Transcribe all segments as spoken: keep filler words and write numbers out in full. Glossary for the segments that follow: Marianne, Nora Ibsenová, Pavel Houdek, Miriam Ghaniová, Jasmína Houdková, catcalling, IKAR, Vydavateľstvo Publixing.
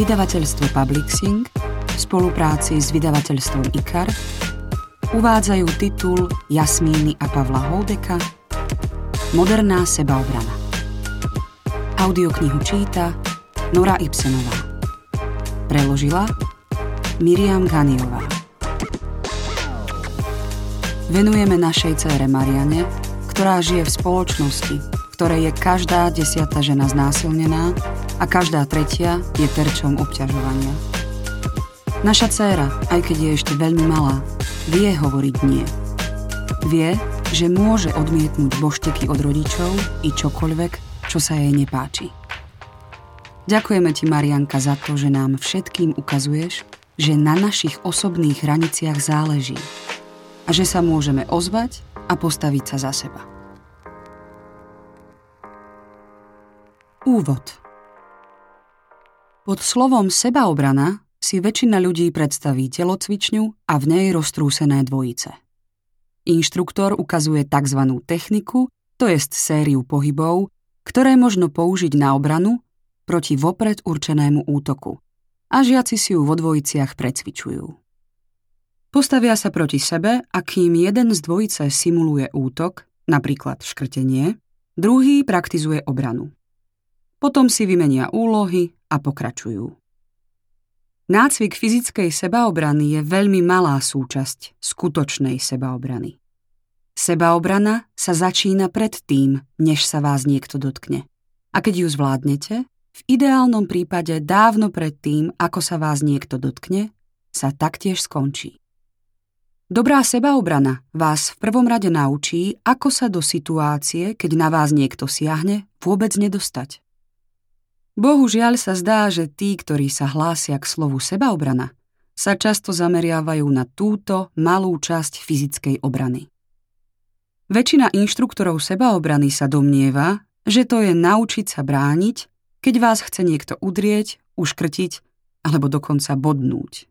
Vydavateľstvo Publixing v spolupráci s vydavateľstvom IKAR uvádzajú titul Jasmíny a Pavla Houdeka Moderná sebaobrana. Audioknihu číta Nora Ibsenová. Preložila Miriam Ghaniová. Venujeme našej dcére Mariane, ktorá žije v spoločnosti, v ktorej je každá desiata žena znásilnená a každá tretia je terčom obťažovania. Naša dcéra, aj keď je ešte veľmi malá, vie hovoriť nie. Vie, že môže odmietnúť bošteky od rodičov i čokoľvek, čo sa jej nepáči. Ďakujeme ti, Marianka, za to, že nám všetkým ukazuješ, že na našich osobných hraniciach záleží a že sa môžeme ozvať a postaviť sa za seba. Úvod. Pod slovom sebaobrana si väčšina ľudí predstaví telocvičňu a v nej roztrúsené dvojice. Inštruktor ukazuje tzv. Techniku, to jest sériu pohybov, ktoré možno použiť na obranu proti vopred určenému útoku a žiaci si ju vo dvojiciach precvičujú. Postavia sa proti sebe a kým jeden z dvojice simuluje útok, napríklad škrtenie, druhý praktizuje obranu. Potom si vymenia úlohy a pokračujú. Nácvik fyzickej sebaobrany je veľmi malá súčasť skutočnej sebaobrany. Sebaobrana sa začína pred tým, než sa vás niekto dotkne. A keď ju zvládnete, v ideálnom prípade dávno pred tým, ako sa vás niekto dotkne, sa taktiež skončí. Dobrá sebaobrana vás v prvom rade naučí, ako sa do situácie, keď na vás niekto siahne, vôbec nedostať. Bohužiaľ sa zdá, že tí, ktorí sa hlásia k slovu sebaobrana, sa často zameriavajú na túto malú časť fyzickej obrany. Väčšina inštruktorov sebaobrany sa domnieva, že to je naučiť sa brániť, keď vás chce niekto udrieť, uškrtiť alebo dokonca bodnúť.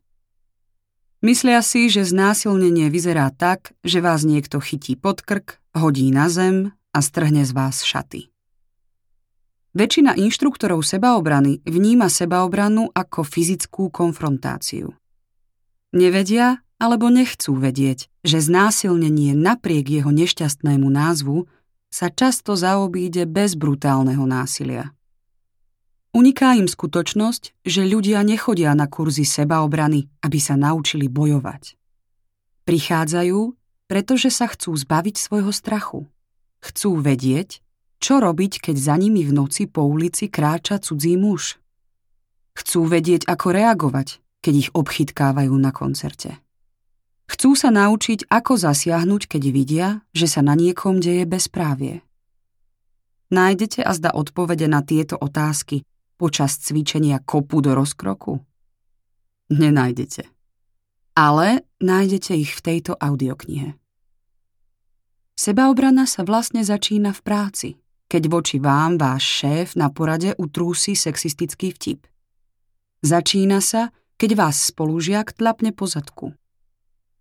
Myslia si, že znásilnenie vyzerá tak, že vás niekto chytí pod krk, hodí na zem a strhne z vás šaty. Väčšina inštruktorov sebaobrany vníma sebaobranu ako fyzickú konfrontáciu. Nevedia alebo nechcú vedieť, že znásilnenie napriek jeho nešťastnému názvu sa často zaobíde bez brutálneho násilia. Uniká im skutočnosť, že ľudia nechodia na kurzy sebaobrany, aby sa naučili bojovať. Prichádzajú, pretože sa chcú zbaviť svojho strachu. Chcú vedieť, čo robiť, keď za nimi v noci po ulici kráča cudzí muž. Chcú vedieť, ako reagovať, keď ich obchytkávajú na koncerte. Chcú sa naučiť, ako zasiahnuť, keď vidia, že sa na niekom deje bezprávie. Nájdete azda odpovede na tieto otázky počas cvičenia kopu do rozkroku? Nenájdete. Ale nájdete ich v tejto audioknihe. Sebaobrana sa vlastne začína v práci, keď voči vám váš šéf na porade utrúsi sexistický vtip. Začína sa, keď vás spolužiak tlapne po zadku.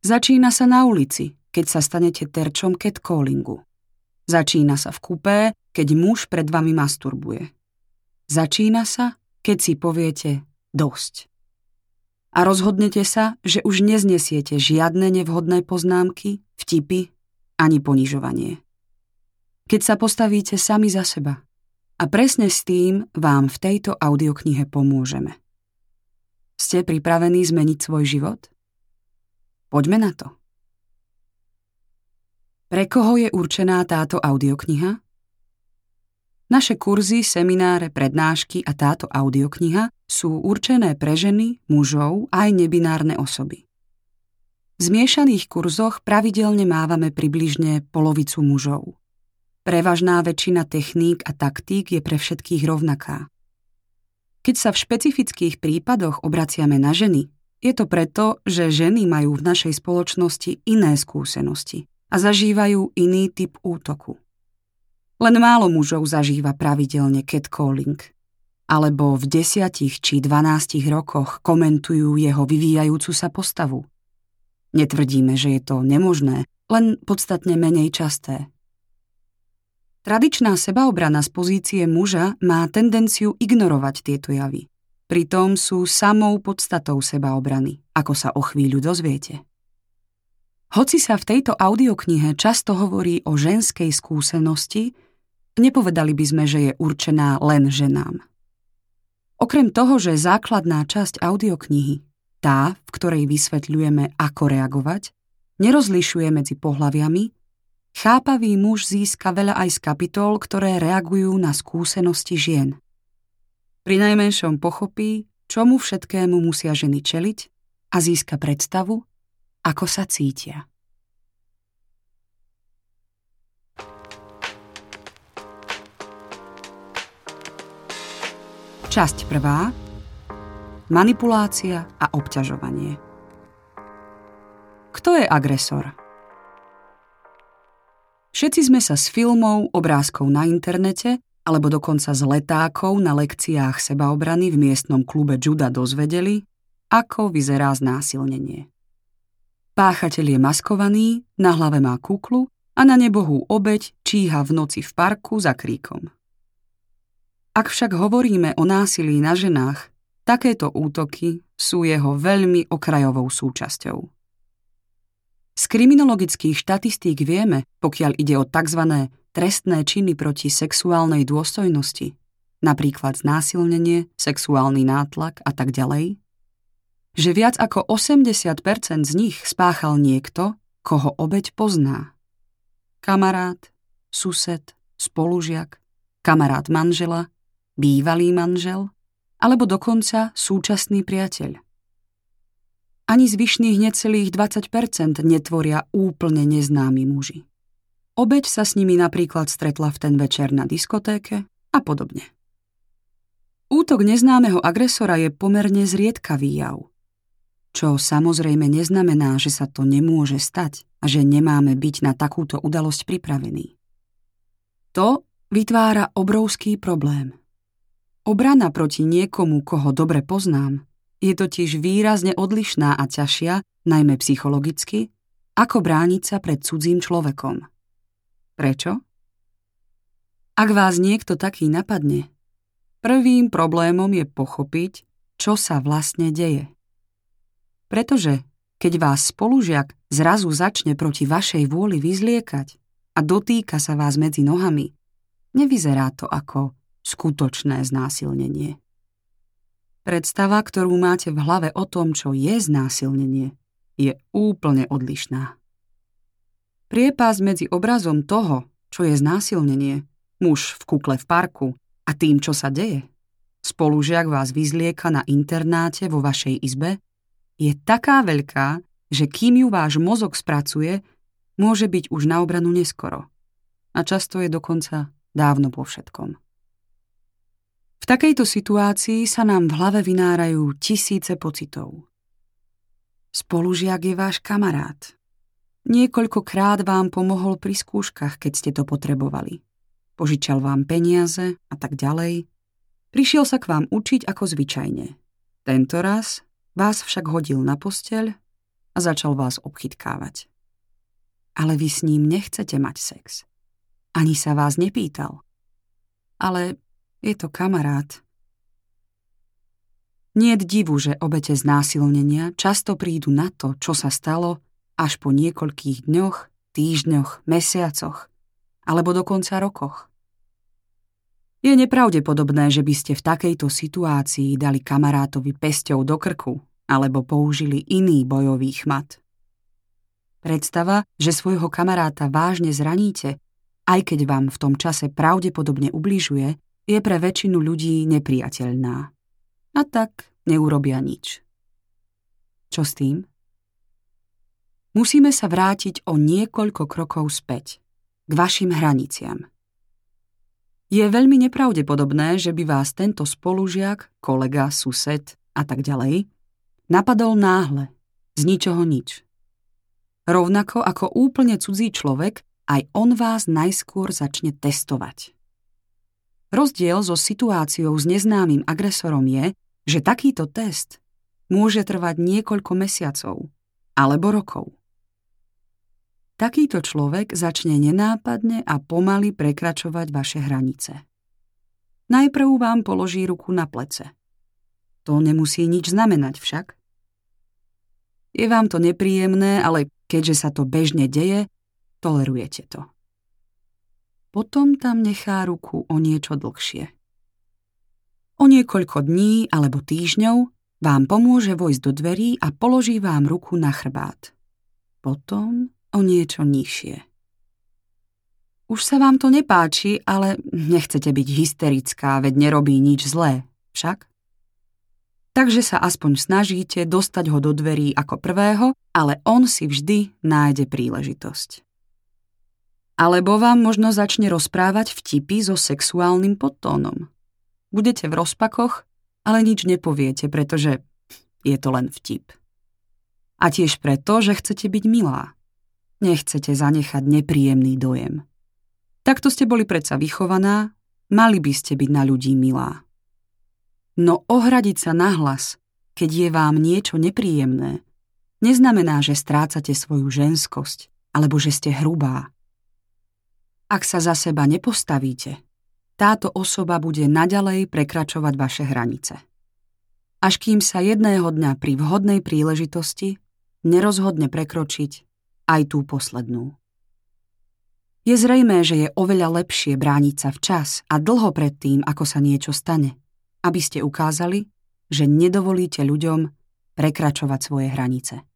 Začína sa na ulici, keď sa stanete terčom catcallingu. Začína sa v kupé, keď muž pred vami masturbuje. Začína sa, keď si poviete dosť. A rozhodnete sa, že už neznesiete žiadne nevhodné poznámky, vtipy ani ponižovanie. Keď sa postavíte sami za seba. A presne s tým vám v tejto audioknihe pomôžeme. Ste pripravení zmeniť svoj život? Poďme na to. Pre koho je určená táto audiokniha? Naše kurzy, semináre, prednášky a táto audiokniha sú určené pre ženy, mužov aj nebinárne osoby. V zmiešaných kurzoch pravidelne mávame približne polovicu mužov. Prevažná väčšina techník a taktík je pre všetkých rovnaká. Keď sa v špecifických prípadoch obraciame na ženy, je to preto, že ženy majú v našej spoločnosti iné skúsenosti a zažívajú iný typ útoku. Len málo mužov zažíva pravidelne catcalling, alebo v desiatich či dvanástich rokoch komentujú jeho vyvíjajúcu sa postavu. Netvrdíme, že je to nemožné, len podstatne menej časté. Tradičná sebaobrana z pozície muža má tendenciu ignorovať tieto javy. Pritom sú samou podstatou sebaobrany, ako sa o chvíľu dozviete. Hoci sa v tejto audioknihe často hovorí o ženskej skúsenosti, nepovedali by sme, že je určená len ženám. Okrem toho, že základná časť audioknihy, tá, v ktorej vysvetľujeme, ako reagovať, nerozlišuje medzi pohlaviami, chápavý muž získa veľa aj z kapitol, ktoré reagujú na skúsenosti žien. Prinajmenšom pochopí, čomu všetkému musia ženy čeliť a získa predstavu, ako sa cítia. Časť prvá. Manipulácia a obťažovanie. Kto je agresor? Všetci sme sa s filmov, obrázkov na internete alebo dokonca z letákov na lekciách sebaobrany v miestnom klube juda dozvedeli, ako vyzerá znásilnenie. Páchateľ je maskovaný, na hlave má kuklu a na nebohú obeť číha v noci v parku za kríkom. Ak však hovoríme o násilí na ženách, takéto útoky sú jeho veľmi okrajovou súčasťou. Z kriminologických štatistík vieme, pokiaľ ide o tzv. Trestné činy proti sexuálnej dôstojnosti, napríklad znásilnenie, sexuálny nátlak a tak ďalej, že viac ako osemdesiat percent z nich spáchal niekto, koho obeť pozná. Kamarát, sused, spolužiak, kamarát manžela, bývalý manžel alebo dokonca súčasný priateľ. Ani zvyšných necelých dvadsať percent netvoria úplne neznámi muži. Obeť sa s nimi napríklad stretla v ten večer na diskotéke a podobne. Útok neznámeho agresora je pomerne zriedkavý jav. Čo samozrejme neznamená, že sa to nemôže stať a že nemáme byť na takúto udalosť pripravení. To vytvára obrovský problém. Obrana proti niekomu, koho dobre poznám, je totiž výrazne odlišná a ťažšia, najmä psychologicky, ako brániť sa pred cudzím človekom. Prečo? Ak vás niekto taký napadne, prvým problémom je pochopiť, čo sa vlastne deje. Pretože keď vás spolužiak zrazu začne proti vašej vôli vyzliekať a dotýka sa vás medzi nohami, nevyzerá to ako skutočné znásilnenie. Predstava, ktorú máte v hlave o tom, čo je znásilnenie, je úplne odlišná. Priepasť medzi obrazom toho, čo je znásilnenie, muž v kukle v parku, a tým, čo sa deje, spolužiak vás vyzlieka na internáte vo vašej izbe, je taká veľká, že kým ju váš mozog spracuje, môže byť už na obranu neskoro. A často je dokonca dávno po všetkom. V takejto situácii sa nám v hlave vynárajú tisíce pocitov. Spolužiak je váš kamarát. Niekoľkokrát vám pomohol pri skúškach, keď ste to potrebovali. Požičal vám peniaze a tak ďalej. Prišiel sa k vám učiť ako zvyčajne. Tento raz vás však hodil na posteľ a začal vás obchytkávať. Ale vy s ním nechcete mať sex. Ani sa vás nepýtal. Ale je to kamarát. Niet divu, že obete znásilnenia často prídu na to, čo sa stalo, až po niekoľkých dňoch, týždňoch, mesiacoch alebo dokonca rokoch. Je nepravdepodobné, že by ste v takejto situácii dali kamarátovi pesťou do krku alebo použili iný bojový chmat. Predstava, že svojho kamaráta vážne zraníte, aj keď vám v tom čase pravdepodobne ubližuje, je pre väčšinu ľudí nepriateľná. A tak neurobia nič. Čo s tým? Musíme sa vrátiť o niekoľko krokov späť, k vašim hraniciam. Je veľmi nepravdepodobné, že by vás tento spolužiak, kolega, sused a tak ďalej napadol náhle, z ničoho nič. Rovnako ako úplne cudzí človek, aj on vás najskôr začne testovať. Rozdiel so situáciou s neznámym agresorom je, že takýto test môže trvať niekoľko mesiacov alebo rokov. Takýto človek začne nenápadne a pomaly prekračovať vaše hranice. Najprv vám položí ruku na plece. To nemusí nič znamenať však. Je vám to nepríjemné, ale keďže sa to bežne deje, tolerujete to. Potom tam nechá ruku o niečo dlhšie. O niekoľko dní alebo týždňov vám pomôže vojsť do dverí a položí vám ruku na chrbát. Potom o niečo nižšie. Už sa vám to nepáči, ale nechcete byť hysterická, veď nerobí nič zlé, však? Takže sa aspoň snažíte dostať ho do dverí ako prvého, ale on si vždy nájde príležitosť. Alebo vám možno začne rozprávať vtipy so sexuálnym podtónom. Budete v rozpakoch, ale nič nepoviete, pretože je to len vtip. A tiež preto, že chcete byť milá. Nechcete zanechať nepríjemný dojem. Takto ste boli predsa vychovaná, mali by ste byť na ľudí milá. No ohradiť sa nahlas, keď je vám niečo nepríjemné, neznamená, že strácate svoju ženskosť alebo že ste hrubá. Ak sa za seba nepostavíte, táto osoba bude naďalej prekračovať vaše hranice. Až kým sa jedného dňa pri vhodnej príležitosti nerozhodne prekročiť aj tú poslednú. Je zrejmé, že je oveľa lepšie brániť sa včas a dlho pred tým, ako sa niečo stane, aby ste ukázali, že nedovolíte ľuďom prekračovať svoje hranice.